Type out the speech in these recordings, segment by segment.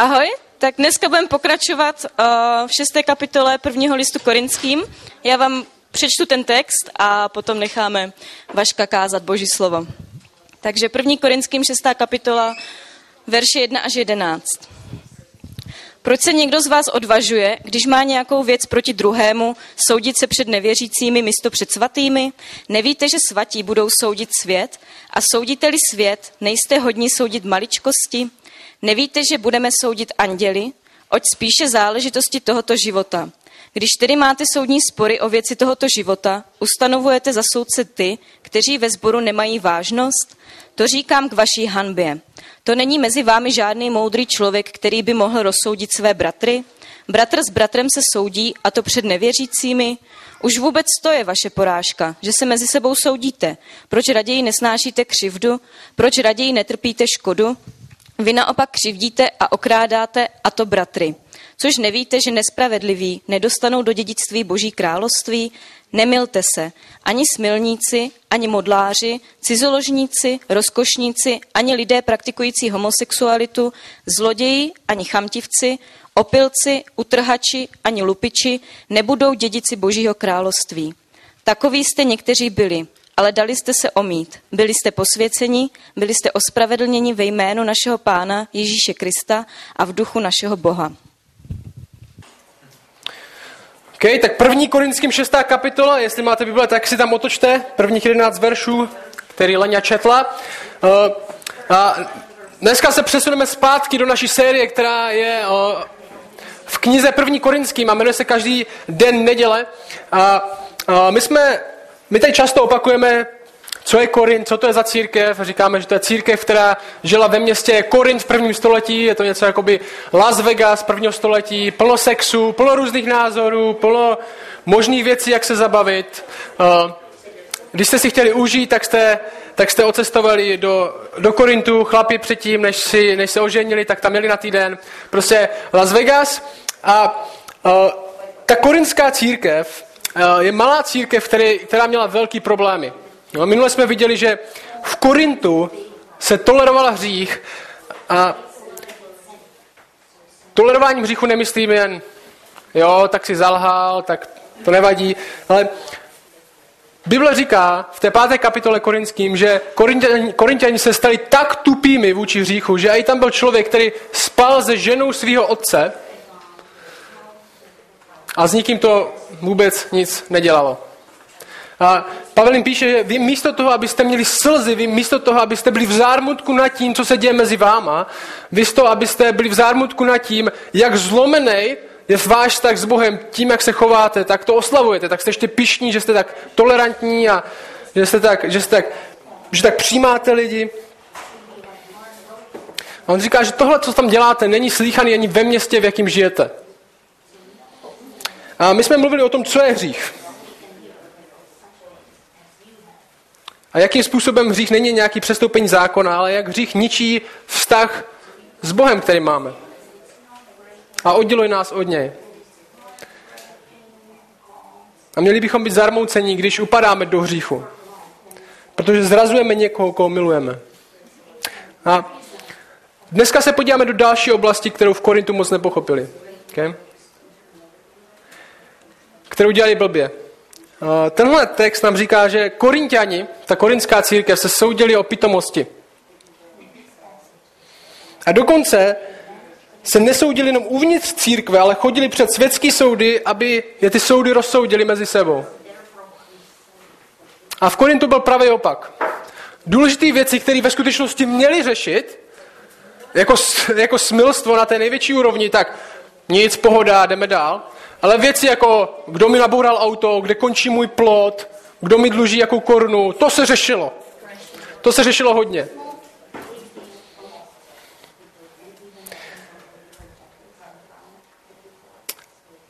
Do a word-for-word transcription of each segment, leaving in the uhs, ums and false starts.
Ahoj, tak dneska budeme pokračovat v šesté kapitole prvního listu Korinským. Já vám přečtu ten text a potom necháme Vaška kázat Boží slovo. Takže první Korinským šestá kapitola, verše jedna až jedenáct. Proč se někdo z vás odvažuje, když má nějakou věc proti druhému, soudit se před nevěřícími místo před svatými? Nevíte, že svatí budou soudit svět? A soudíte-li svět, nejste hodni soudit maličkosti? Nevíte, že budeme soudit anděli? Oč spíše záležitosti tohoto života. Když tedy máte soudní spory o věci tohoto života, ustanovujete za soudce ty, kteří ve sboru nemají vážnost? To říkám k vaší hanbě. To není mezi vámi žádný moudrý člověk, který by mohl rozsoudit své bratry. Bratr s bratrem se soudí, a to před nevěřícími. Už vůbec to je vaše porážka, že se mezi sebou soudíte. Proč raději nesnášíte křivdu? Proč raději netrpíte škodu? Vy naopak křivdíte a okrádáte, a to bratry. Což nevíte, že nespravedliví nedostanou do dědictví Boží království? Nemilte se, ani smilníci, ani modláři, cizoložníci, rozkošníci, ani lidé praktikující homosexualitu, zloději, ani chamtivci, opilci, utrhači, ani lupiči nebudou dědici Božího království. Takoví jste někteří byli, ale dali jste se omít. Byli jste posvěceni, byli jste ospravedlněni ve jménu našeho Pána Ježíše Krista a v duchu našeho Boha. OK, tak první Korinským šestá kapitola, jestli máte Bible, tak si tam otočte prvních jedenáct veršů, který Leňa četla. A dneska se přesuneme zpátky do naší série, která je v knize první Korinským a jmenuje se Každý den neděle. A my jsme, my tady často opakujeme, co je Korint, co to je za církev. Říkáme, že to je církev, která žila ve městě Korint v prvním století. Je to něco jakoby Las Vegas prvního století, plno sexu, plno různých názorů, plno možných věcí, jak se zabavit. Když jste si chtěli užít, tak jste, tak jste odcestovali do, do Korintu. Chlapi předtím, než, si, než se oženili, tak tam jeli na týden. Prostě Las Vegas. A ta korintská církev je malá církev, který, která měla velký problémy. No, minule jsme viděli, že v Korintu se toleroval hřích a tolerováním hříchu nemyslím jen jo, tak si zalhal, tak to nevadí, ale Bible říká v té páté kapitole Korinským, že Korinťani se stali tak tupými vůči hříchu, že i tam byl člověk, který spal se ženou svého otce a s nikým to vůbec nic nedělalo. A Pavel jim píše, že vy místo toho, abyste měli slzy, vy místo toho, abyste byli v zármutku nad tím, co se děje mezi váma, vy z toho, abyste byli v zármutku nad tím, jak zlomenej je váš vztah s Bohem, tím, jak se chováte, tak to oslavujete, tak jste ještě pyšní, že jste tak tolerantní a že jste tak, že jste tak, že tak přijímáte lidi. A on říká, že tohle, co tam děláte, není slýchaný ani ve městě, v jakém žijete. A my jsme mluvili o tom, co je hřích. A jakým způsobem hřích není nějaký přestoupení zákona, ale jak hřích ničí vztah s Bohem, který máme. A odděluje nás od něj. A měli bychom být zarmoucení, když upadáme do hříchu. Protože zrazujeme někoho, koho milujeme. A dneska se podíváme do další oblasti, kterou v Korintu moc nepochopili. Okay? Kterou dělali blbě. Tenhle text nám říká, že Korinťani, ta korintská církev, se soudili o pitomosti. A dokonce se nesoudili jenom uvnitř církve, ale chodili před světský soudy, aby je ty soudy rozsoudili mezi sebou. A v Korintu byl pravý opak. Důležité věci, které ve skutečnosti měli řešit, jako, jako smilstvo na té největší úrovni, tak nic, pohoda, jdeme dál. Ale věci jako, kdo mi naboural auto, kde končí můj plot, kdo mi dluží jakou korunu, to se řešilo. To se řešilo hodně.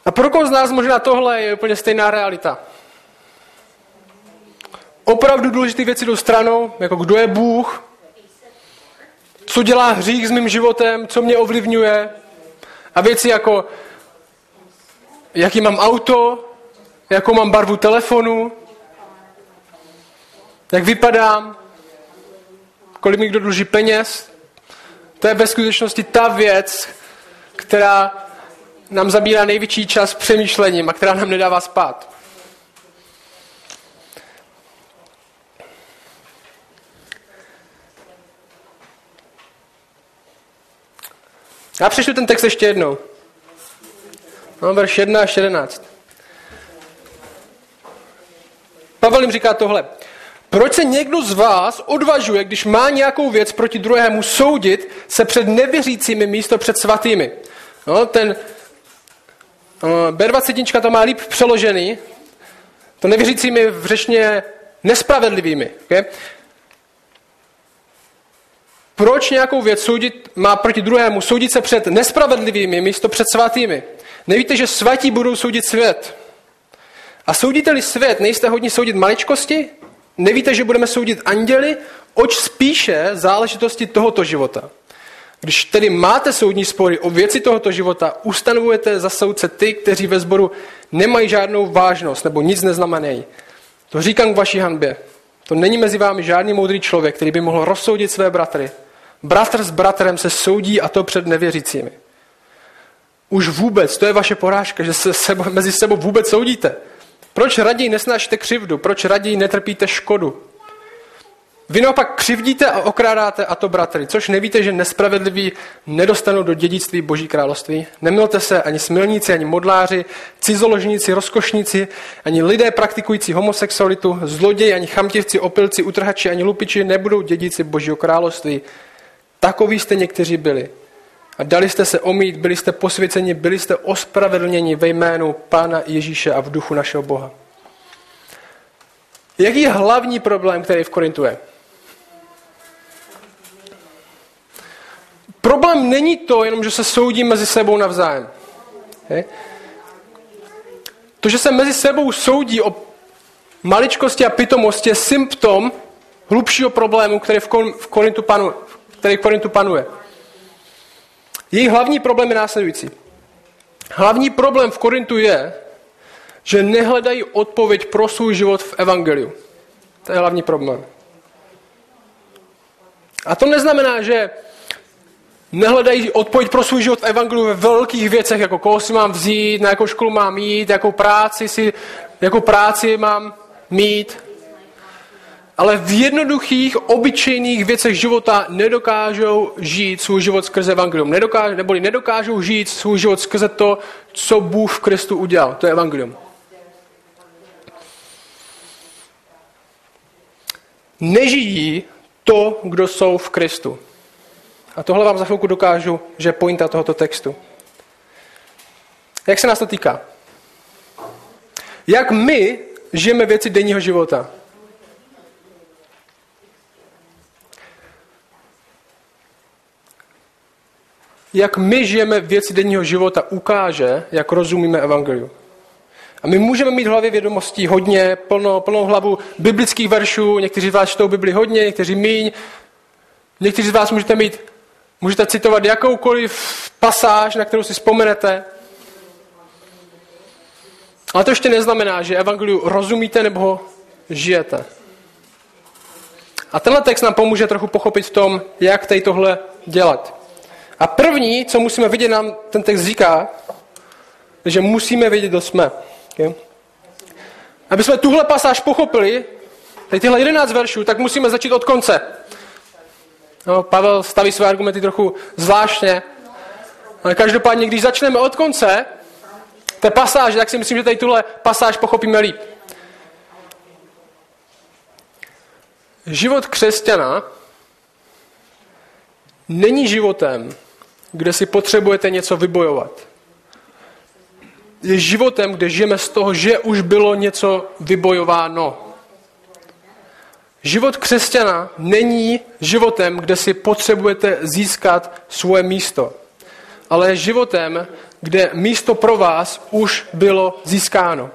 A pro koho z nás možná tohle je úplně stejná realita. Opravdu důležité věci jdou stranou, jako kdo je Bůh, co dělá hřích s mým životem, co mě ovlivňuje. A věci jako jaký mám auto, jakou mám barvu telefonu, jak vypadám, kolik mi kdo dluží peněz. To je ve skutečnosti ta věc, která nám zabírá největší čas přemýšlením a která nám nedává spát. Já přečtu ten text ještě jednou. No, verš jedna až jedenáct. Pavel jim říká tohle. Proč se někdo z vás odvažuje, když má nějakou věc proti druhému, soudit se před nevěřícími místo před svatými? No, ten bé dvacet jedna to má líp přeložený. To nevěřícími v řečně nespravedlivými. Okay? Proč nějakou věc soudit má proti druhému? Soudit se před nespravedlivými místo před svatými. Nevíte, že svatí budou soudit svět. A soudíte-li svět, nejste hodni soudit maličkosti? Nevíte, že budeme soudit anděli? Oč spíše záležitosti tohoto života. Když tedy máte soudní spory o věci tohoto života, ustanovujete za soudce ty, kteří ve sboru nemají žádnou vážnost nebo nic neznamenají. To říkám k vaší hanbě. To není mezi vámi žádný moudrý člověk, který by mohl rozsoudit své bratry. Bratr s bratrem se soudí, a to před nevěřícími. Už vůbec, to je vaše porážka, že se sebo, mezi sebou vůbec soudíte. Proč raději nesnášíte křivdu? Proč raději netrpíte škodu? Vy naopak křivdíte a okrádáte, a to bratry, což nevíte, že nespravedliví nedostanou do dědictví Boží království. Nemylte se, ani smilníci, ani modláři, cizoložníci, rozkošníci, ani lidé praktikující homosexualitu, zloději, ani chamtivci, opilci, utrhači, ani lupiči nebudou dědici Božího království. Takoví jste někteří byli. A dali jste se omýt, byli jste posvěceni, byli jste ospravedlněni ve jménu Pána Ježíše a v duchu našeho Boha. Jaký je hlavní problém, který v Korintu je? Problém není to, jenom že se soudí mezi sebou navzájem. To, že se mezi sebou soudí o maličkosti a pitomosti, je symptom hlubšího problému, který v Korintu panuje. Který v Korintu panuje. Její hlavní problém je následující. Hlavní problém v Korintu je, že nehledají odpověď pro svůj život v evangeliu. To je hlavní problém. A to neznamená, že nehledají odpověď pro svůj život v evangeliu ve velkých věcech, jako koho si mám vzít, na jakou školu mám jít, jakou práci, si, jakou práci mám mít. Ale v jednoduchých, obyčejných věcech života nedokážou žít svůj život skrze evangelium. Nedokážou, neboli nedokážou žít svůj život skrze to, co Bůh v Kristu udělal. To je evangelium. Nežijí to, kdo jsou v Kristu. A tohle vám za chvilku dokážu, že je pointa tohoto textu. Jak se nás to týká? Jak my žijeme věci denního života? Jak my žijeme věci denního života, ukáže, jak rozumíme evangeliu. A my můžeme mít v hlavě vědomostí hodně, plno, plnou hlavu biblických veršů, někteří z vás čtou Bibli hodně, někteří míň. Někteří z vás můžete mít, můžete citovat jakoukoliv pasáž, na kterou si vzpomenete. Ale to ještě neznamená, že evangeliu rozumíte nebo ho žijete. A tenhle text nám pomůže trochu pochopit v tom, jak tady tohle dělat. A první, co musíme vidět, nám ten text říká, že musíme vědět, kdo jsme. Okay? Aby jsme tuhle pasáž pochopili, tady tyhle jedenáct veršů, tak musíme začít od konce. No, Pavel staví své argumenty trochu zvláštně, ale každopádně, když začneme od konce té pasáže, tak si myslím, že tady tuhle pasáž pochopíme líp. Život křesťana není životem, kde si potřebujete něco vybojovat. Je životem, kde žijeme z toho, že už bylo něco vybojováno. Život křesťana není životem, kde si potřebujete získat svoje místo. Ale je životem, kde místo pro vás už bylo získáno.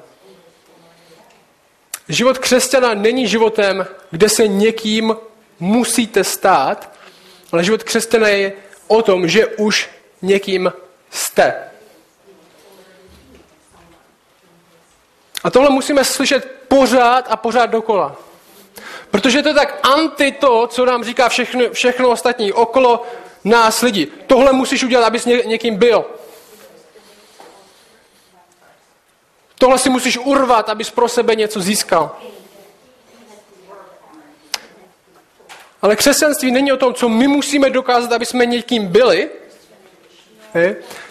Život křesťana není životem, kde se někým musíte stát, ale život křesťana je o tom, že už někým jste. A tohle musíme slyšet pořád a pořád dokola. Protože to je tak anti to, co nám říká všechno, všechno ostatní okolo nás lidi. Tohle musíš udělat, abys někým byl. Tohle si musíš urvat, abys pro sebe něco získal. Ale křesťanství není o tom, co my musíme dokázat, aby jsme někým byli.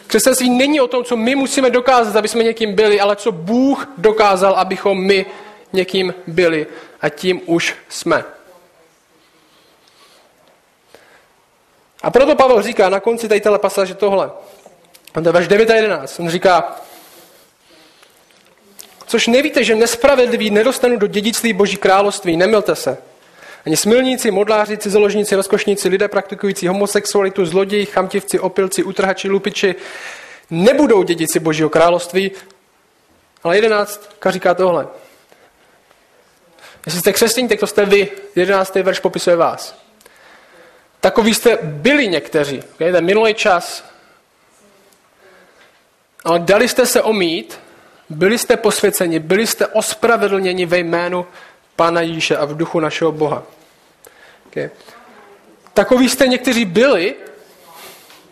Křesťanství není o tom, co my musíme dokázat, aby jsme někým byli, ale co Bůh dokázal, abychom my někým byli. A tím už jsme. A proto Pavel říká na konci tady téhle pasáže tohle. On to je verš devět jedenáct. On říká, což nevíte, že nespravedliví nedostanu do dědictví Boží království, nemylte se. Ani smilníci, modláři, cizoložníci, rozkošníci, lidé praktikující homosexualitu, zloději, chamtivci, opilci, utrhači, lupiči nebudou dědici Božího království. Ale jedenáctka říká tohle. Jestli jste křesťané, tak to jste vy. jedenáctý verš popisuje vás. Takový jste byli někteří, okay, ten minulý čas, ale dali jste se omýt, byli jste posvěceni, byli jste ospravedlněni ve jménu Pána Ježíše a v duchu našeho Boha. Okay. Takový jste někteří byli,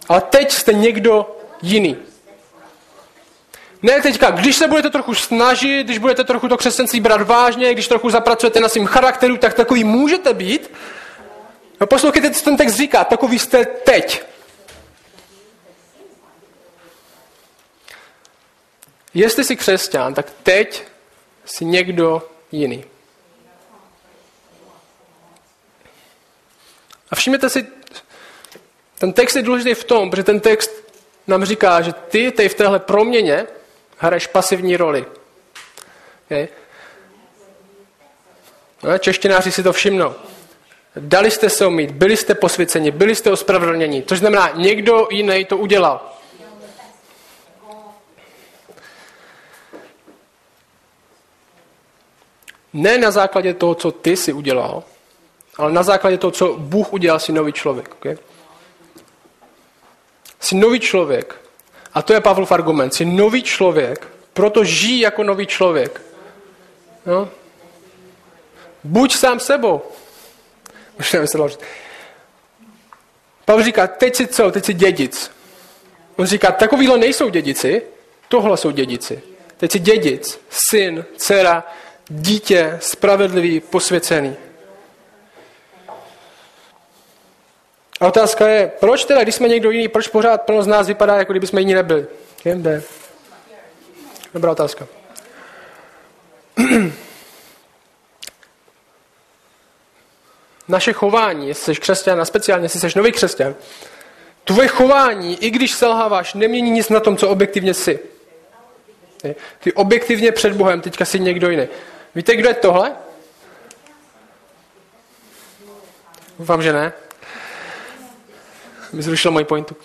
ale teď jste někdo jiný. Ne teďka, když se budete trochu snažit, když budete trochu to křesťanství brát vážně, když trochu zapracujete na svým charakteru, tak takový můžete být. No poslouchejte, co ten text říká, takový jste teď. Jestli jsi křesťan, tak teď jsi někdo jiný. A všimněte si, ten text je důležitý v tom, protože ten text nám říká, že ty tady v téhle proměně hraješ pasivní roli. Okay. No, češtináři si to všimnou. Dali jste se omýt, byli jste posvěceni, byli jste ospravedlněni. Což znamená, někdo jiný to udělal. Ne na základě toho, co ty jsi udělal, ale na základě toho, co Bůh udělal, jsi nový člověk. Okay? Jsi nový člověk. A to je Pavlův argument. Jsi nový člověk, proto žij jako nový člověk. No? Buď sám sebou. Pavel říká, teď si co? Teď si dědic. On říká, takovýhle nejsou dědici, tohle jsou dědici. Teď si dědic, syn, dcera, dítě, spravedlivý, posvěcený. A otázka je, proč teda, když jsme někdo jiný, proč pořád plno z nás vypadá, jako kdyby jsme jiní nebyli? Kde? Dobrá otázka. Naše chování, jestli jsi křesťan a speciálně, jestli jsi nový křesťan, tvoje chování, i když selháváš, nemění nic na tom, co objektivně jsi. Ty objektivně před Bohem teďka jsi někdo jiný. Víte, kdo je tohle? Doufám, že ne. Mi zrušilo moji pointu.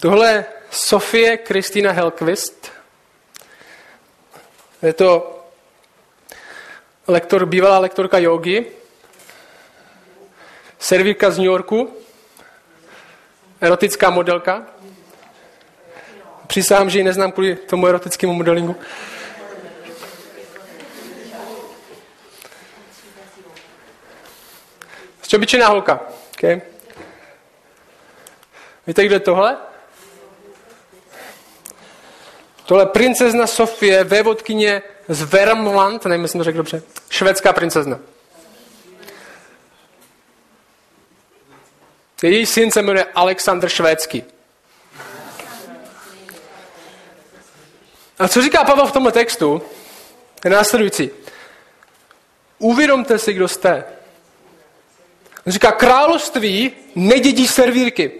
Tohle je Sofie Kristina Helkvist. Je to Lektor, bývalá lektorka jógy, servírka z New Yorku, erotická modelka. Přísahám, že ji neznám kvůli tomu erotickému modelingu. Čobyčená holka. Okay. Víte, kde je tohle? Tohle princezna Sofie, vévodkyně z Vermland, nevím, jestli jsem to řekl dobře, švédská princezna. Její syn se jmenuje Alexandr Švédský. A co říká Pavel v tomhle textu? Je následující. Uvědomte si, kdo jste. On říká, království nedědí servírky.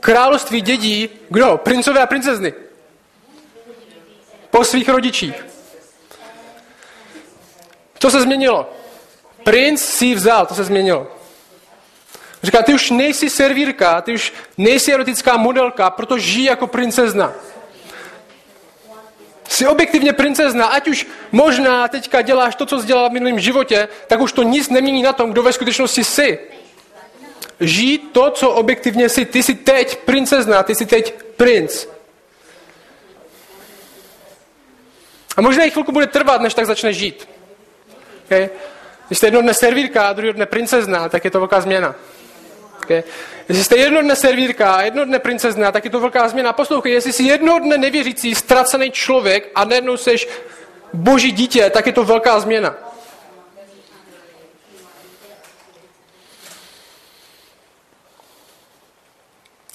Království dědí kdo? Princové a princezny. Po svých rodičích. To se změnilo. Princ si ji vzal, to se změnilo. Říká, ty už nejsi servírka, ty už nejsi erotická modelka, proto žij jako princezna. Jsi objektivně princezna, ať už možná teďka děláš to, co jsi dělala v minulém životě, tak už to nic nemění na tom, kdo ve skutečnosti jsi. Žij to, co objektivně jsi. Ty jsi teď princezna, ty jsi teď princ. A možná i chvilku bude trvat, než tak začne žít. Okay? Když jste jednoho dne servírka a druhého dne princezna, tak je to velká změna. Okay. Jestli jste jednoho dne servírka a jednoho dne princezna, tak je to velká změna. Poslouchej, jestli jsi jednoho dne nevěřící, ztracený člověk a najednou seš boží dítě, tak je to velká změna.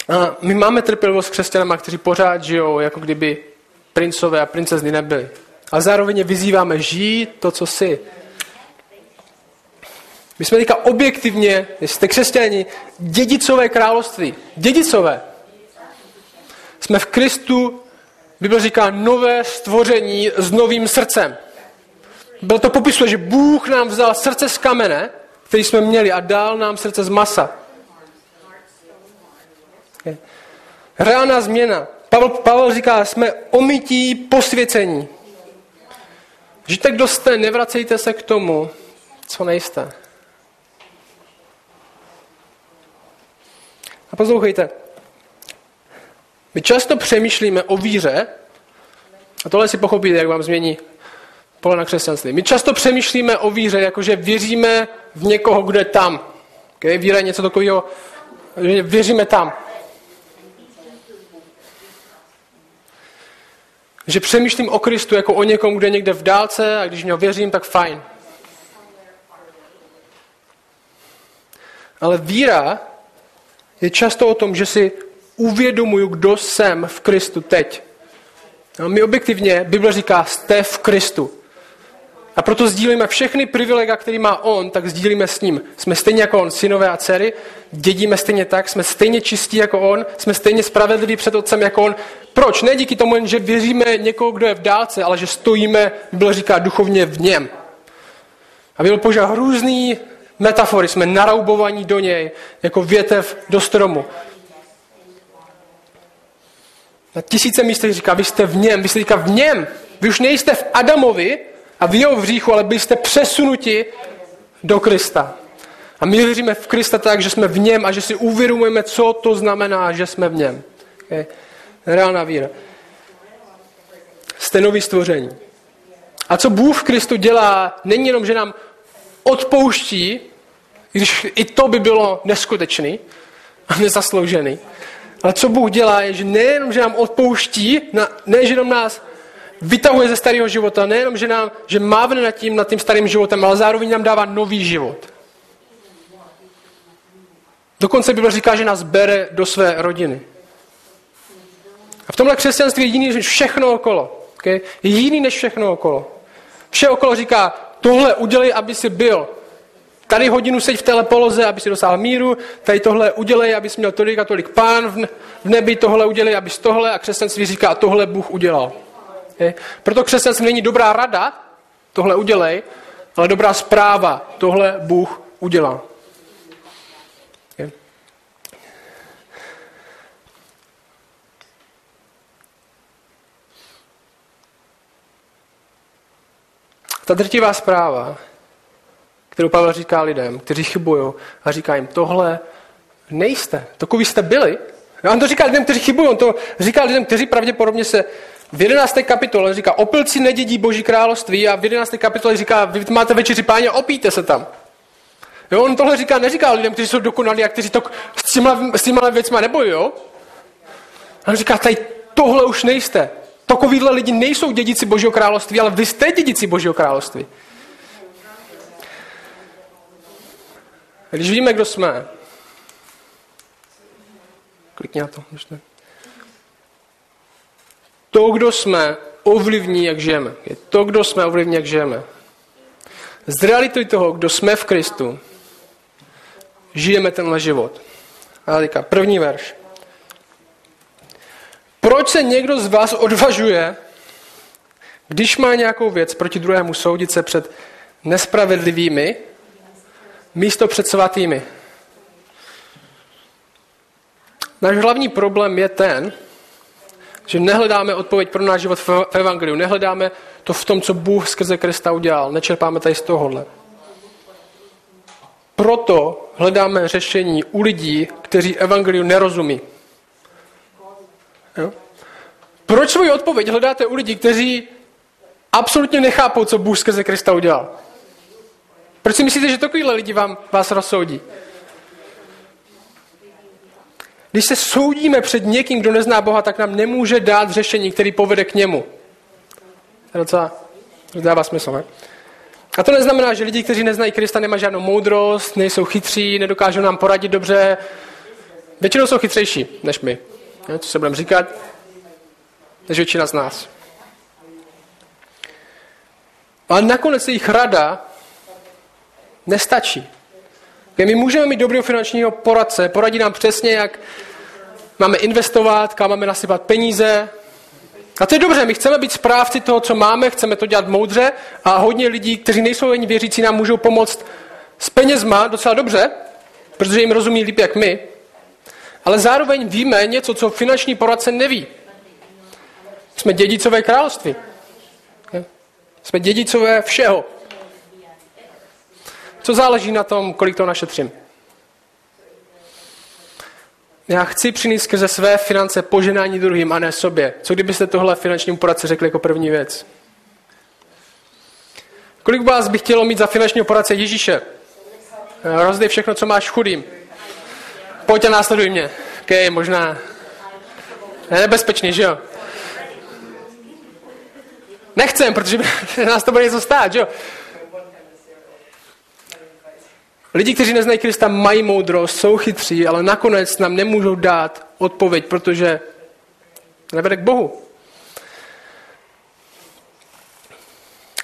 A my máme trpělivost s křesťanama, kteří pořád žijou, jako kdyby princové a princezny nebyli. A zároveň je vyzýváme žít to, co jsi. My jsme teďka objektivně, jestli jste křesťani, dědicové království. Dědicové. Jsme v Kristu, Bible říká, nové stvoření s novým srdcem. Bylo to popisuje, že Bůh nám vzal srdce z kamene, který jsme měli, a dal nám srdce z masa. Reálná změna. Pavel, Pavel říká, jsme omytí posvěcení. Žijte, kdo jste, nevracejte se k tomu, co nejste. A poslouchejte. My často přemýšlíme o víře, a tohle si pochopíte, jak vám změní pohled na křesťanství. My často přemýšlíme o víře, jakože věříme v někoho, kdo je tam. Okay? Víra je něco takového, že věříme tam. Že přemýšlím o Kristu jako o někom, kde je někde v dálce, a když v něho věřím, tak fajn. Ale víra je často o tom, že si uvědomuju, kdo jsem v Kristu teď. A my objektivně, Bible říká, jste v Kristu. A proto sdílíme všechny privilegia, který má on, tak sdílíme s ním. Jsme stejně jako on, synové a dcery, dědíme stejně tak, jsme stejně čistí jako on, jsme stejně spravedliví před otcem jako on. Proč? Ne díky tomu, že věříme někoho, kdo je v dálce, ale že stojíme, Bible říká, duchovně v něm. A byl používá různý metafory, jsme naraubovaní do něj, jako větev do stromu. Na tisíce místech říká, vy jste v něm, vy jste říká v něm, vy už nejste v Adamovi a v jeho hříchu, ale byli jste přesunuti do Krista. A my věříme v Krista tak, že jsme v něm a že si uvědomujeme, co to znamená, že jsme v něm. Okay. Reálná víra. Jste nový stvoření. A co Bůh v Kristu dělá, není jenom, že nám odpouští, když i to by bylo neskutečný a nezasloužený. Ale co Bůh dělá, je, že nejenom, že nám odpouští, ne, že jenom nás vytahuje ze starého života, nejenom, že, nám, že mávne nad tím, nad tím starým životem, ale zároveň nám dává nový život. Dokonce Bible říká, že nás bere do své rodiny. A v tomhle křesťanství je jiný než všechno okolo. Okay? Je jiný než všechno okolo. Vše okolo říká, tohle udělej, aby si byl. Tady hodinu seď v téhle poloze, aby si dosáhl míru. Tady tohle udělej, aby si měl tolik a tolik pán v nebi. Tohle udělej, aby si tohle. A křesťanství říká, tohle Bůh udělal. Je? Proto křesťanství není dobrá rada, tohle udělej, ale dobrá zpráva, tohle Bůh udělal. Je? Ta drtivá zpráva, kterou Pavel říká lidem, kteří chybují, a říká jim, tohle nejste, takový jste byli. A on to říká lidem, kteří chybují, on to říká lidem, kteří pravděpodobně se v jedenácté kapitole říká, opilci nedědí boží království, a v jedenácté kapitole říká, vy máte večeři páně, opijte se tam. Jo, on tohle říká, neříká lidem, kteří jsou dokonalí a kteří to s těma, s těma věcma nebojují. On říká, tady tohle už nejste. Takovýhle lidi nejsou dědici božího království, ale vy jste dědici božího království. Když víme, kdo jsme, klikni na to. To, kdo jsme, ovlivní, jak žijeme. To, kdo jsme, ovlivní, jak žijeme. Z reality toho, kdo jsme v Kristu, žijeme tenhle život. A říká, první verš. Proč se někdo z vás odvažuje, když má nějakou věc, proti druhému soudit se před nespravedlivými, místo před svatými? Náš hlavní problém je ten, že nehledáme odpověď pro náš život v evangeliu, nehledáme to v tom, co Bůh skrze Krista udělal, nečerpáme tady z tohohle. Proto hledáme řešení u lidí, kteří evangeliu nerozumí. Jo? Proč svoji odpověď hledáte u lidí, kteří absolutně nechápou, co Bůh skrze Krista udělal? Proč si myslíte, že takovýhle lidi vám, vás rozsoudí? Když se soudíme před někým, kdo nezná Boha, tak nám nemůže dát řešení, který povede k němu. To docela dává smysl, ne? A to neznamená, že lidi, kteří neznají Krista, nemají žádnou moudrost, nejsou chytří, nedokážou nám poradit dobře. Většinou jsou chytřejší než my, ne? Co se budeme říkat, než většina z nás. Ale nakonec jejich rada nestačí. My můžeme mít dobrého finančního poradce, poradí nám přesně, jak máme investovat, kam máme nasypat peníze. A to je dobře, my chceme být správci toho, co máme, chceme to dělat moudře a hodně lidí, kteří nejsou ani věřící, nám můžou pomoct s penězma docela dobře, protože jim rozumí líp jak my, ale zároveň víme něco, co finanční poradce neví. Jsme dědicové království. Jsme dědicové všeho. Co záleží na tom, kolik toho našetřím? Já chci přinést skrze své finance poženání druhým a ne sobě. Co kdybyste tohle finančnímu poradci řekli jako první věc? Kolik vás by chtělo mít za finančního poradce Ježíše? Rozdej všechno, co máš chudým. Pojď a následuj mě. Okej, možná. Je nebezpečný, že jo? Nechcem, protože nás to bude něco stát, že jo? Lidi, kteří neznají Krista, mají moudrost, jsou chytří, ale nakonec nám nemůžou dát odpověď, protože nevede k Bohu.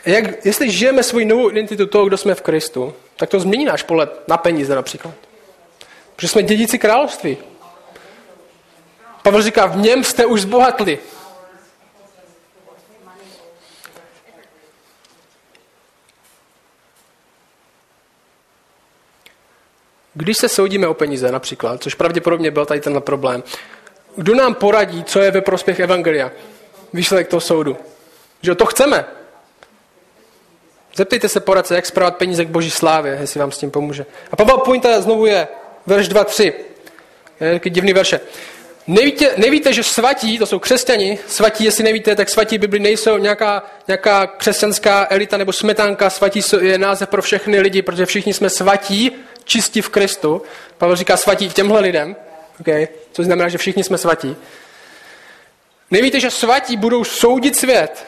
Jak, jestli žijeme svou novou identitu toho, kdo jsme v Kristu, tak to změní náš pohled na peníze například. Protože jsme dědici království. Pavel říká, v něm jste už zbohatli. Když se soudíme o peníze například, což pravděpodobně byl tady tenhle problém, kdo nám poradí, co je ve prospěch evangelia? Výsledek toho soudu. Že to chceme. Zeptejte se poradce, jak správovat peníze k boží slávě, jestli vám s tím pomůže. A Pavel pointa znovu je verš dva tři. Je taky divný verše. Nevíte, nevíte, že svatí, to jsou křesťani, svatí, jestli nevíte, tak svatí Bibli nejsou nějaká, nějaká křesťanská elita nebo smetánka, svatí je název pro všechny lidi, protože všichni jsme svatí, čistí v Kristu. Pavel říká svatí těmhle lidem, okay, což znamená, že všichni jsme svatí. Nevíte, že svatí budou soudit svět.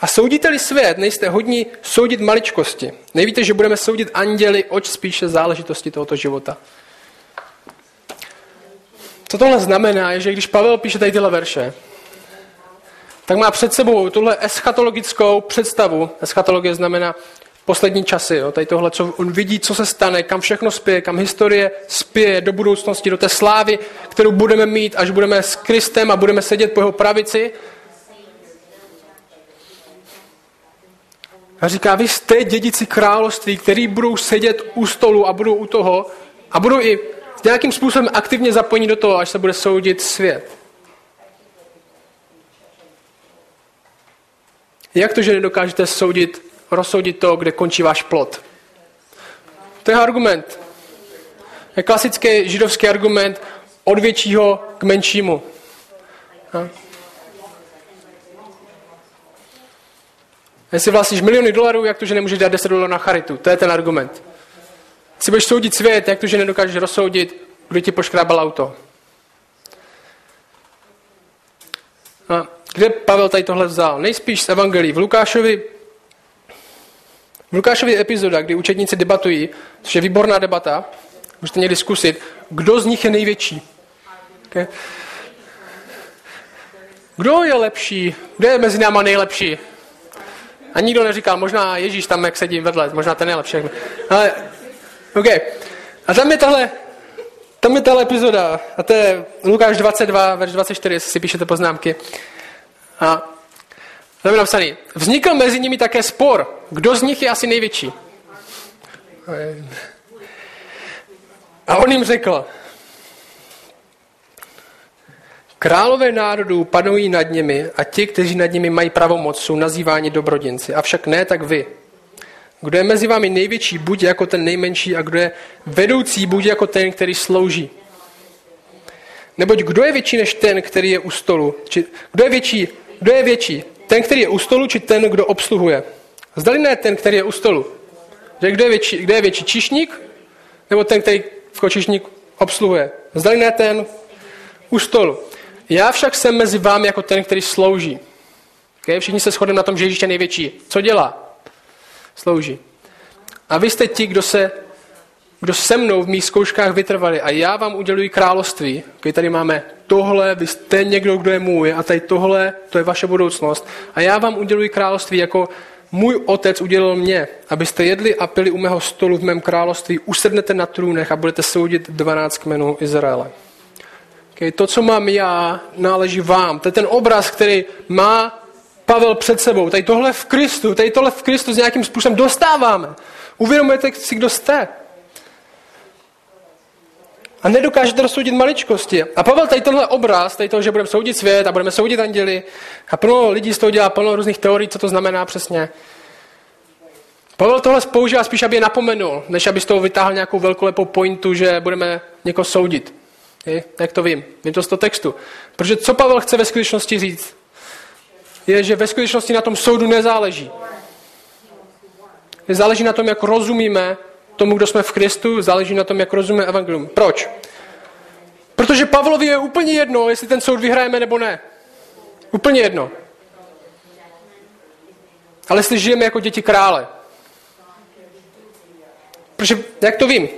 A soudíte-li svět, nejste hodní soudit maličkosti. Nevíte, že budeme soudit anděli, oč spíše záležitosti tohoto života. Co tohle znamená, je, že když Pavel píše tady tyhle verše, tak má před sebou tuhle eschatologickou představu. Eschatologie znamená poslední časy, jo, tady tohle, co on vidí, co se stane, kam všechno spěje, kam historie spěje do budoucnosti, do té slávy, kterou budeme mít, až budeme s Kristem a budeme sedět po jeho pravici. A říká, vy jste dědici království, který budou sedět u stolu a budou u toho a budou i nějakým způsobem aktivně zapojení do toho, až se bude soudit svět. Jak to, že nedokážete soudit, rozsoudit to, kde končí váš plot? To je argument. Je klasický židovský argument od většího k menšímu. Ha? Jestli vlastníš miliony dolarů, jak to, že nemůžeš dát deset dolarů na charitu? To je ten argument. Když budeš soudit svět, jak to, že nedokážeš rozsoudit, kdo ti poškrábal auto? A kde Pavel tady tohle vzal? Nejspíš z evangelií. V Lukášovi v Lukášovi epizoda, kdy učedníci debatují, což je výborná debata, můžete někdy zkusit, kdo z nich je největší. Okay. Kdo je lepší? Kdo je mezi náma nejlepší? A nikdo neříkal, možná Ježíš tam, jak sedím vedle, možná ten je lepší. Ale okay. A tam je tahle, tam je tahle epizoda. A to je Lukáš dvacet dva, verš dvacet čtyři, jestli si píšete poznámky. A tam je napsaný. Vznikl mezi nimi také spor. Kdo z nich je asi největší? A on jim řekl. Králové národů panují nad nimi a ti, kteří nad nimi mají pravomoc, jsou nazýváni dobrodinci. Avšak ne tak vy. Kdo je mezi vámi největší, buď jako ten nejmenší, a kdo je vedoucí, buď jako ten, který slouží. Neboť kdo je větší než ten, který je u stolu? Či, kdo je větší? Kdo je větší? Ten, který je u stolu, či ten, kdo obsluhuje? Zdali ne ten, který je u stolu. Že kdo je větší, kdo je větší číšník? Nebo ten, který v kočišníku obsluhuje. Zdali ne ten u stolu. Já však jsem mezi vámi jako ten, který slouží. Okay? Všichni se shodneme na tom, že Ježíš je největší. Co dělá? Slouží. A vy jste ti, kdo se, kdo se mnou v mých zkouškách vytrvali a já vám uděluji království. Okay, tady máme tohle, vy jste někdo, kdo je můj a tady tohle, to je vaše budoucnost. A já vám uděluji království jako můj otec udělal mě, abyste jedli a pili u mého stolu v mém království, usednete na trůnech a budete soudit dvanáct kmenů Izraele. Okay, to, co mám já, náleží vám. To je ten obraz, který má Pavel před sebou. Tady tohle v Kristu, tady tohle v Kristu s nějakým způsobem dostáváme. Uvědomujete si, kdo jste. A nedokážete rozsoudit maličkosti. A Pavel tady tenhle obraz, tady toho, že budeme soudit svět a budeme soudit anděly a plno lidí z toho dělá plno různých teorií, co to znamená přesně. Pavel tohle používá spíš, aby je napomenul, než aby z toho vytáhl nějakou velkolepou pointu, že budeme někoho soudit. Je? Jak to vím? Vím to z toho textu. Protože co Pavel chce ve skutečnosti říct? Je, že ve skutečnosti na tom soudu nezáleží. Záleží na tom, jak rozumíme tomu, kdo jsme v Kristu, záleží na tom, jak rozumíme evangelium. Proč? Protože Pavlovi je úplně jedno, jestli ten soud vyhrajeme nebo ne. Úplně jedno. Ale jestli žijeme jako děti krále. Protože, jak to vím?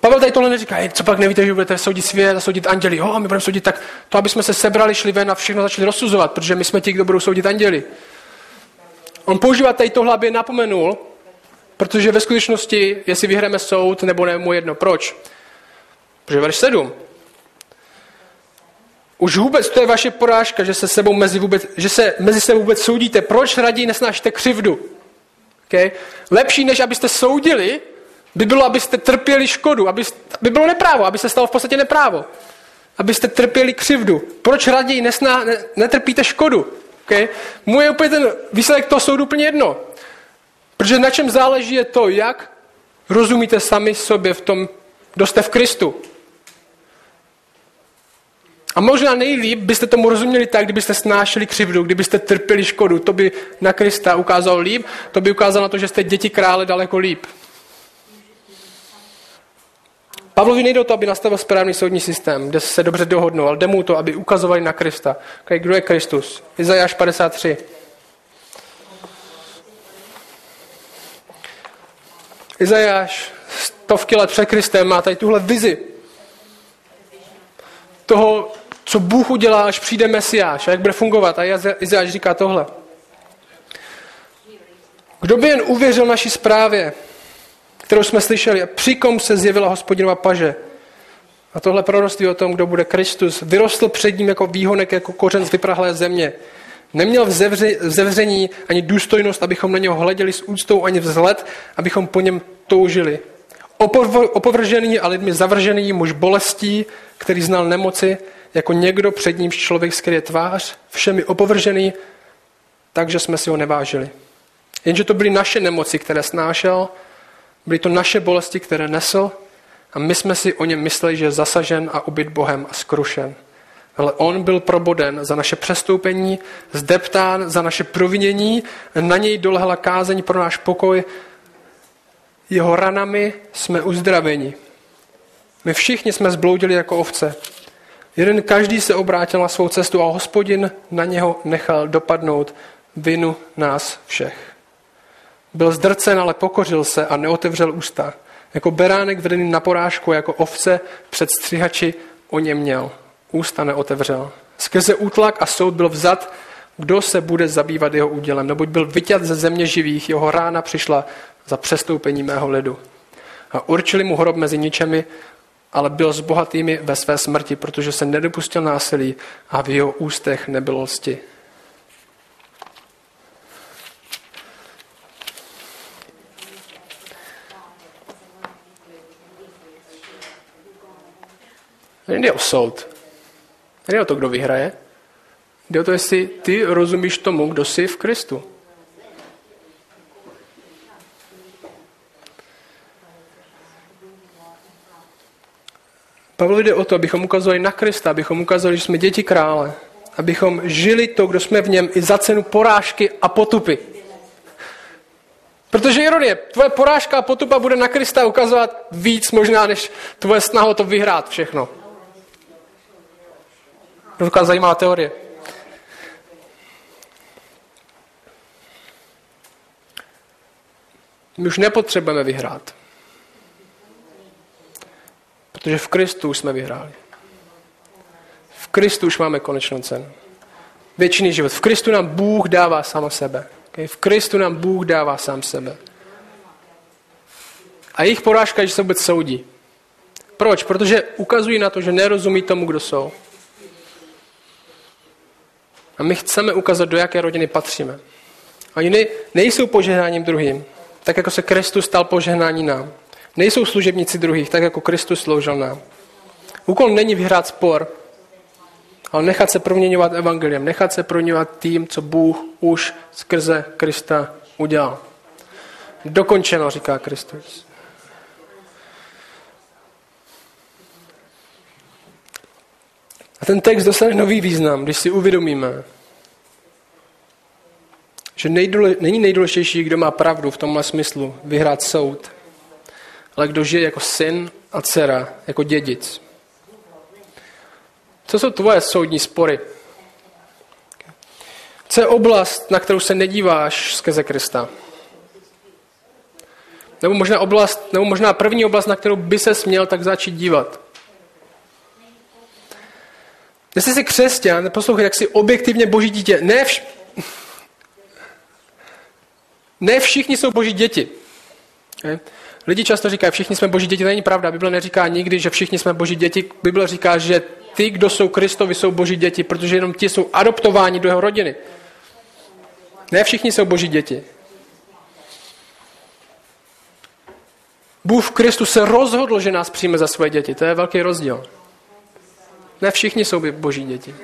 Pavel tady tohle neříká, co pak nevíte, že budete soudit svět a soudit anděli. Jo, a my budeme soudit tak to, aby jsme se sebrali, šli ven a všechno začali rozsuzovat, protože my jsme ti, kdo budou soudit anděli. On používá tady tohle, aby je napomenul, protože ve skutečnosti, jestli vyhráme soud, nebo ne, mu jedno. Proč? Protože verš sedm. Už vůbec to je vaše porážka, že se, sebou mezi vůbec, že se mezi sebou vůbec soudíte. Proč raději nesnášíte křivdu? Okay? Lepší, než abyste soudili, by bylo, abyste trpěli škodu. Aby, by bylo neprávo, aby se stalo v podstatě neprávo. Abyste trpěli křivdu. Proč raději nesná, ne, netrpíte škodu? Okay? Mu je úplně ten výsledek toho soudu úplně jedno. Protože na čem záleží je to, jak rozumíte sami sobě v tom, kdo jste v Kristu. A možná nejlíp byste tomu rozuměli tak, kdybyste snášeli křivdu, kdybyste trpěli škodu. To by na Krista ukázalo líp, to by ukázalo na to, že jste děti krále daleko líp. Pavlovi nejde o to, aby nastavil správný soudní systém, kde se dobře dohodnou, ale jde mu to, aby ukazovali na Krista. Kdo je Kristus? Izajáš padesát tři. Izajáš stovky let před Kristem má tady tuhle vizi toho, co Bůh udělá, až přijde Mesiáš a jak bude fungovat. A Izajáš říká tohle. Kdo by jen uvěřil naší zprávě, kterou jsme slyšeli, a při kom se zjevila Hospodinova paže. A tohle proroctví o tom, kdo bude Kristus, vyrostl před ním jako výhonek, jako kořen z vyprahlé země. Neměl vzevření ani důstojnost, abychom na něho hleděli s úctou, ani vzhled, abychom po něm toužili. Opovržený a lidmi zavržený muž bolestí, který znal nemoci, jako někdo před ním člověk skryje tvář, všemi opovržený, takže jsme si ho nevážili. Jenže to byly naše nemoci, které snášel, byly to naše bolesti, které nesl a my jsme si o něm mysleli, že je zasažen a ubyt Bohem a zkrušen. Ale on byl proboden za naše přestoupení, zdeptán za naše provinění, na něj dolehla kázeň pro náš pokoj. Jeho ranami jsme uzdraveni. My všichni jsme zbloudili jako ovce. Jeden každý se obrátil na svou cestu a Hospodin na něho nechal dopadnout vinu nás všech. Byl zdrcen, ale pokořil se a neotevřel ústa. Jako beránek vedený na porážku, jako ovce před stříhači o něm měl. Ústa neotevřel. Skrze útlak a soud byl vzat, kdo se bude zabývat jeho údělem, neboť byl vyťat ze země živých, jeho rána přišla za přestoupení mého lidu. A určili mu hrob mezi ničemi, ale byl s bohatými ve své smrti, protože se nedopustil násilí a v jeho ústech nebylo lsti. Nejde o soud. Nejde o to, kdo vyhraje. Jde o to, jestli ty rozumíš tomu, kdo jsi v Kristu. Pavel jde o to, abychom ukazovali na Krista, abychom ukazovali, že jsme děti krále, abychom žili to, kdo jsme v něm, i za cenu porážky a potupy. Protože Herodie, tvoje porážka a potupa bude na Krista ukazovat víc možná, než tvoje snaha to vyhrát všechno. To je taková zajímavá teorie. My už nepotřebujeme vyhrát. Protože v Kristu už jsme vyhráli. V Kristu už máme konečnou cenu. Věčný život. V Kristu nám Bůh dává sám sebe. V Kristu nám Bůh dává sám sebe. A jejich porážka je, že se vůbec soudí. Proč? Protože ukazují na to, že nerozumí tomu, kdo jsou. A my chceme ukázat, do jaké rodiny patříme. Oni nejsou požehnáním druhým, tak jako se Kristus stal požehnání nám. Nejsou služebníci druhých, tak jako Kristus sloužil nám. Úkol není vyhrát spor, ale nechat se proměňovat evangeliem, nechat se proměňovat tím, co Bůh už skrze Krista udělal. Dokončeno, říká Kristus. A ten text dostane nový význam, když si uvědomíme, že nejdůle, není nejdůležitější, kdo má pravdu v tomhle smyslu, vyhrát soud, ale kdo žije jako syn a dcera, jako dědic. Co jsou tvoje soudní spory? Co je oblast, na kterou se nedíváš skrze Krista? Nebo možná, oblast, nebo možná první oblast, na kterou by ses měl tak začít dívat? Jestli jsi křesťan, poslouchej, jak jsi objektivně boží dítě. Ne, vš... ne všichni jsou boží děti. Lidi často říkají, všichni jsme boží děti. To není pravda. Bible neříká nikdy, že všichni jsme boží děti. Bible říká, že ty, kdo jsou Kristovi, jsou boží děti, protože jenom ti jsou adoptováni do jeho rodiny. Ne všichni jsou boží děti. Bůh v Kristu se rozhodl, že nás přijme za svoje děti. To je velký rozdíl. Ne všichni jsou boží děti.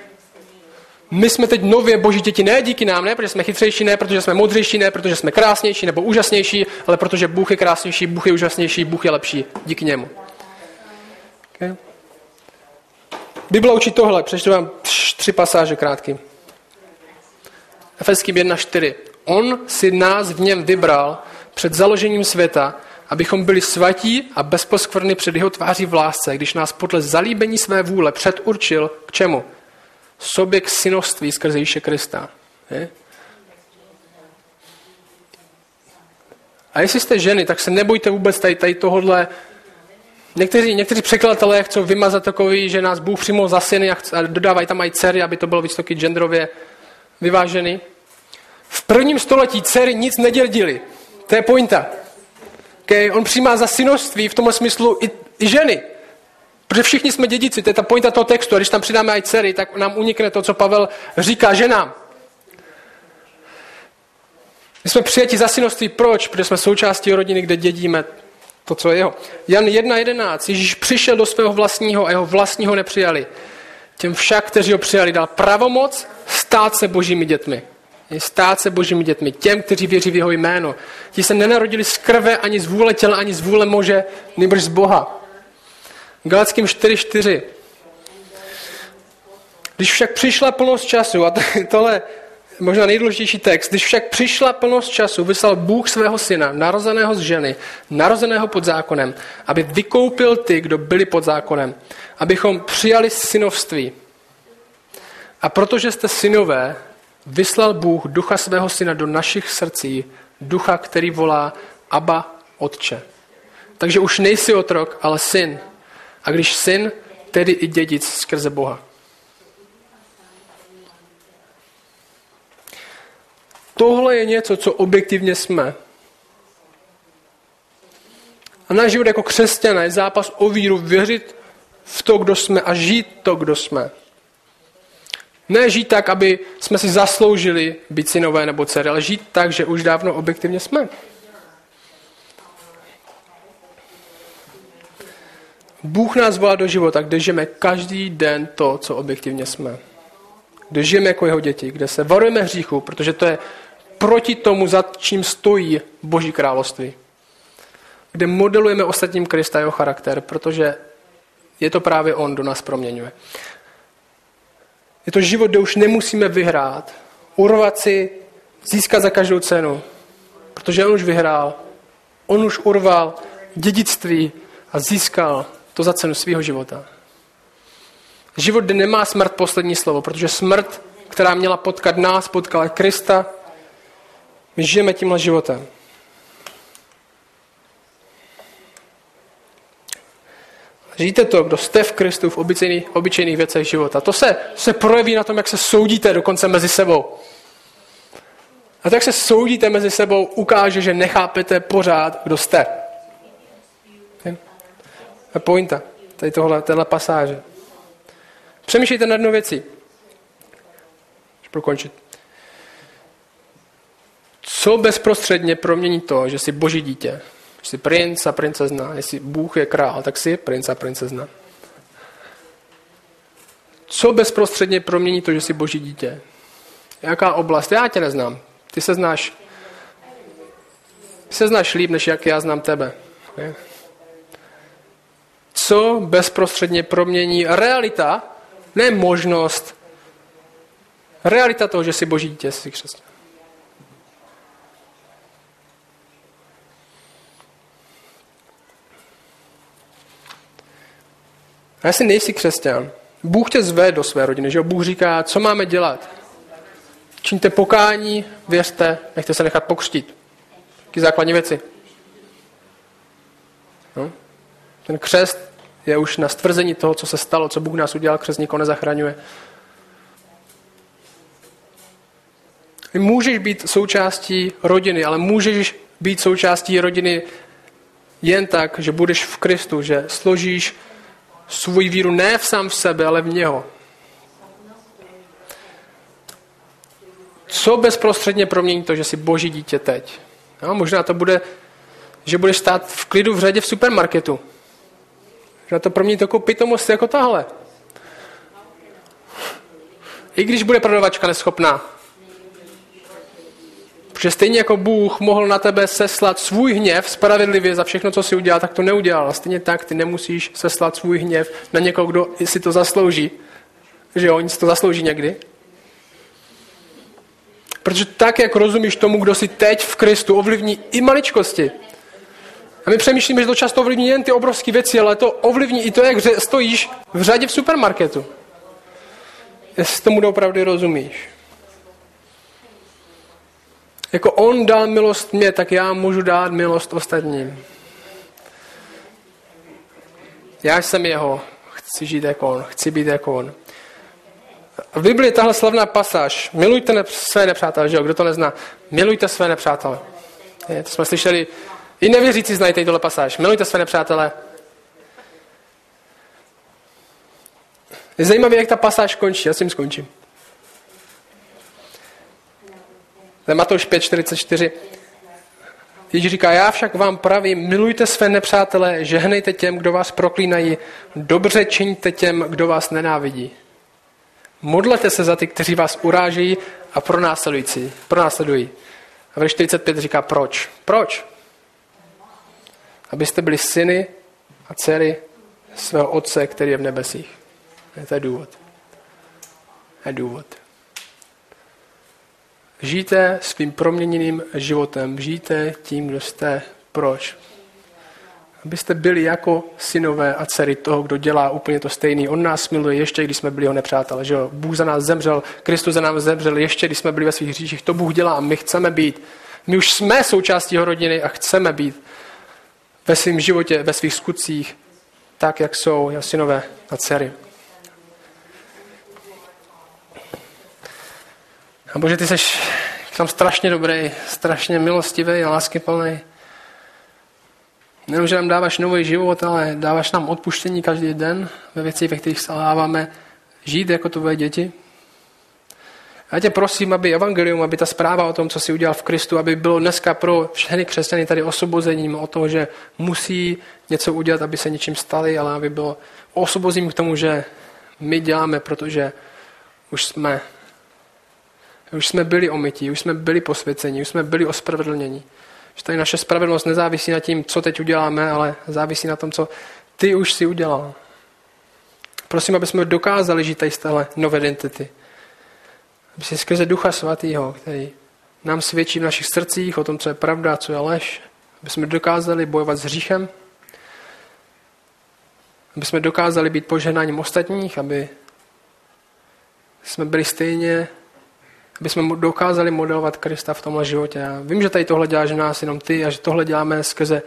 My jsme teď nově boží děti, ne díky nám, ne protože jsme chytřejší, ne protože jsme modřejší, ne protože jsme krásnější nebo úžasnější, ale protože Bůh je krásnější, Bůh je úžasnější, Bůh je lepší. Díky němu. Okay. Bible učí tohle, přečtu vám tři pasáže krátky. Efeským jedna čtyři. On si nás v něm vybral před založením světa, abychom byli svatí a bezposkvrny před jeho tváří v lásce, když nás podle zalíbení své vůle předurčil k čemu? Sobě k synoství skrze Ježíše Krista. Je? A jestli jste ženy, tak se nebojte vůbec tady, tady tohodle. Někteří, někteří překladatelé chcou vymazat takový, že nás Bůh přijmul za syny a, chc- a dodávají tam mají dcery, aby to bylo vysoky genderově vyvážený. V prvním století dcery nic nedědily. To je pointa. Okay? On přijímá za synoství v tomhle smyslu i, i ženy. Protože všichni jsme dědici, to je ta pointa toho textu. A když tam přidáme i dcery, tak nám unikne to, co Pavel říká ženám. My jsme přijati za synoství. Proč? Protože jsme součástí rodiny, kde dědíme to, co je jeho. Jan jedna jedenáct. Ježíš přišel do svého vlastního a jeho vlastního nepřijali. Těm však, kteří ho přijali, dal pravomoc stát se božími dětmi. Stát se božími dětmi. Těm, kteří věří v jeho jméno. Ti se nenarodili z krve, ani z vůle těla, ani z vůle muže, nýbrž z Boha. Galatským čtyři čtyři. Když však přišla plnost času, a tohle možná nejdůležitější text. Když však přišla plnost času, vyslal Bůh svého syna, narozeného z ženy, narozeného pod zákonem, aby vykoupil ty, kdo byli pod zákonem, abychom přijali synovství. A protože jste synové, vyslal Bůh ducha svého syna do našich srdcí, ducha, který volá Abba, Otče. Takže už nejsi otrok, ale syn. A když syn, tedy i dědic skrze Boha. Tohle je něco, co objektivně jsme. A náš život jako křesťana je zápas o víru, věřit v to, kdo jsme a žít to, kdo jsme. Ne žít tak, aby jsme si zasloužili být synové nebo dcery, ale žít tak, že už dávno objektivně jsme. Bůh nás volá do života, kde žijeme každý den to, co objektivně jsme. Kde žijeme jako jeho děti, kde se varujeme hříchu, protože to je proti tomu, za čím stojí Boží království. Kde modelujeme ostatním Krista jeho charakter, protože je to právě on, kdo nás proměňuje. Je to život, kde už nemusíme vyhrát, urvat si, získat za každou cenu, protože on už vyhrál, on už urval dědictví a získal to za cenu svého života. Život, kde nemá smrt poslední slovo, protože smrt, která měla potkat nás, potkala Krista. My žijeme tímhle životem. Žijte to, kdo jste v Kristu v obyčejných, obyčejných věcech života. To se, se projeví na tom, jak se soudíte dokonce mezi sebou. A to, jak se soudíte mezi sebou, ukáže, že nechápete pořád, kdo jste. A pointa tady tohle, téhle pasáže. Přemýšlejte nad jednou věcí. Až prokončit. Co bezprostředně promění to, že jsi boží dítě, že jsi princ a princezna, jestli Bůh je král, tak jsi princ a princezna. Co bezprostředně promění to, že jsi boží dítě? Jaká oblast? Já tě neznám. Ty se znáš, ty se znáš líp, než jak já znám tebe. Ne? Co bezprostředně promění realita, ne možnost, realita toho, že jsi boží dítě, jsi křesťan. A jestli nejsi křesťan, Bůh tě zve do své rodiny, že Bůh říká, co máme dělat. Čiňte pokání, věřte, nechte se nechat pokřtít. Taky základní věci. No. Ten křest je už na stvrzení toho, co se stalo, co Bůh nás udělal, křest nikoho nezachraňuje. Můžeš být součástí rodiny, ale můžeš být součástí rodiny jen tak, že budeš v Kristu, že složíš svůj víru ne v sám v sebe, ale v něho. Co bezprostředně promění to, že jsi boží dítě teď? No, možná to bude, že budeš stát v klidu v řadě v supermarketu. Možná to promění takovou pitomost jako tahle. I když bude prodavačka neschopná. Protože stejně jako Bůh mohl na tebe seslat svůj hněv spravedlivě za všechno, co si udělal, tak to neudělal. Stejně tak ty nemusíš seslat svůj hněv na někoho, kdo si to zaslouží. Že jo, oni si to zaslouží někdy. Protože tak, jak rozumíš tomu, kdo si teď v Kristu, ovlivní i maličkosti. A my přemýšlíme, že to často ovlivní jen ty obrovské věci, ale to ovlivní i to, jak stojíš v řadě v supermarketu. Jestli tomu doopravdy rozumíš. Jako on dal milost mě, tak já můžu dát milost ostatním. Já jsem jeho, chci žít jako on, chci být jako on. V Biblii je tahle slavná pasáž. Milujte ne- své nepřátelé, že jo? Kdo to nezná? Milujte své nepřátelé. Je, to jsme slyšeli. I nevěřící znají tady tohle pasáž. Milujte své nepřátelé. Je zajímavé, jak ta pasáž končí. Já s tím skončím. To je Matouš pět čtyřicet čtyři. Ježíš říká, já však vám pravím, milujte své nepřátelé, žehnejte těm, kdo vás proklínají, dobře čiňte těm, kdo vás nenávidí. Modlete se za ty, kteří vás urážejí a pronásledují. pronásledují. A ve čtyřicet pět říká, proč? Proč? Abyste byli syny a dcery svého otce, který je v nebesích. To je důvod. To je důvod. Žijte svým proměněným životem. Žijte tím, kdo jste. Proč? Abyste byli jako synové a dcery toho, kdo dělá úplně to stejný. On nás miluje ještě, když jsme byli jeho nepřátelé. Že jo? Bůh za nás zemřel, Kristus za nás zemřel ještě, když jsme byli ve svých hříších. To Bůh dělá a my chceme být. My už jsme součástí jeho rodiny a chceme být ve svém životě, ve svých skutcích, tak, jak jsou jeho synové a dcery. A Bože, ty seš tam strašně dobrý, strašně milostivý a láskyplný. Nejenom, že nám dáváš nový život, ale dáváš nám odpuštění každý den ve věcech, ve kterých selháváme, žít jako tvoje děti. Já tě prosím, aby evangelium, aby ta zpráva o tom, co jsi udělal v Kristu, aby bylo dneska pro všechny křesťany tady osvobozením o toho, že musí něco udělat, aby se něčím stali, ale aby bylo osvobozením k tomu, že my děláme, protože už jsme Už jsme byli omytí, už jsme byli posvěceni, už jsme byli ospravedlněni. Že tady naše spravedlnost nezávisí na tím, co teď uděláme, ale závisí na tom, co ty už si udělal. Prosím, aby jsme dokázali žít tady z téhle nové identity. Aby si skrze Ducha Svatého, který nám svědčí v našich srdcích o tom, co je pravda, co je lež, aby jsme dokázali bojovat s hříchem, aby jsme dokázali být požehnáním ostatních, aby jsme byli stejně, aby jsme dokázali modelovat Krista v tomhle životě. Já vím, že tady tohle děláš nás jenom ty a že tohle děláme skrze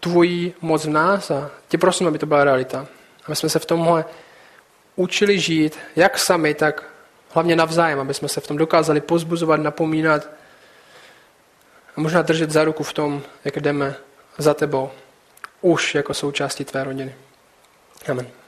tvojí moc v nás a tě prosím, aby to byla realita. Aby jsme se v tomhle učili žít, jak sami, tak hlavně navzájem, aby jsme se v tom dokázali pozbuzovat, napomínat a možná držet za ruku v tom, jak jdeme za tebou, už jako součástí tvé rodiny. Amen.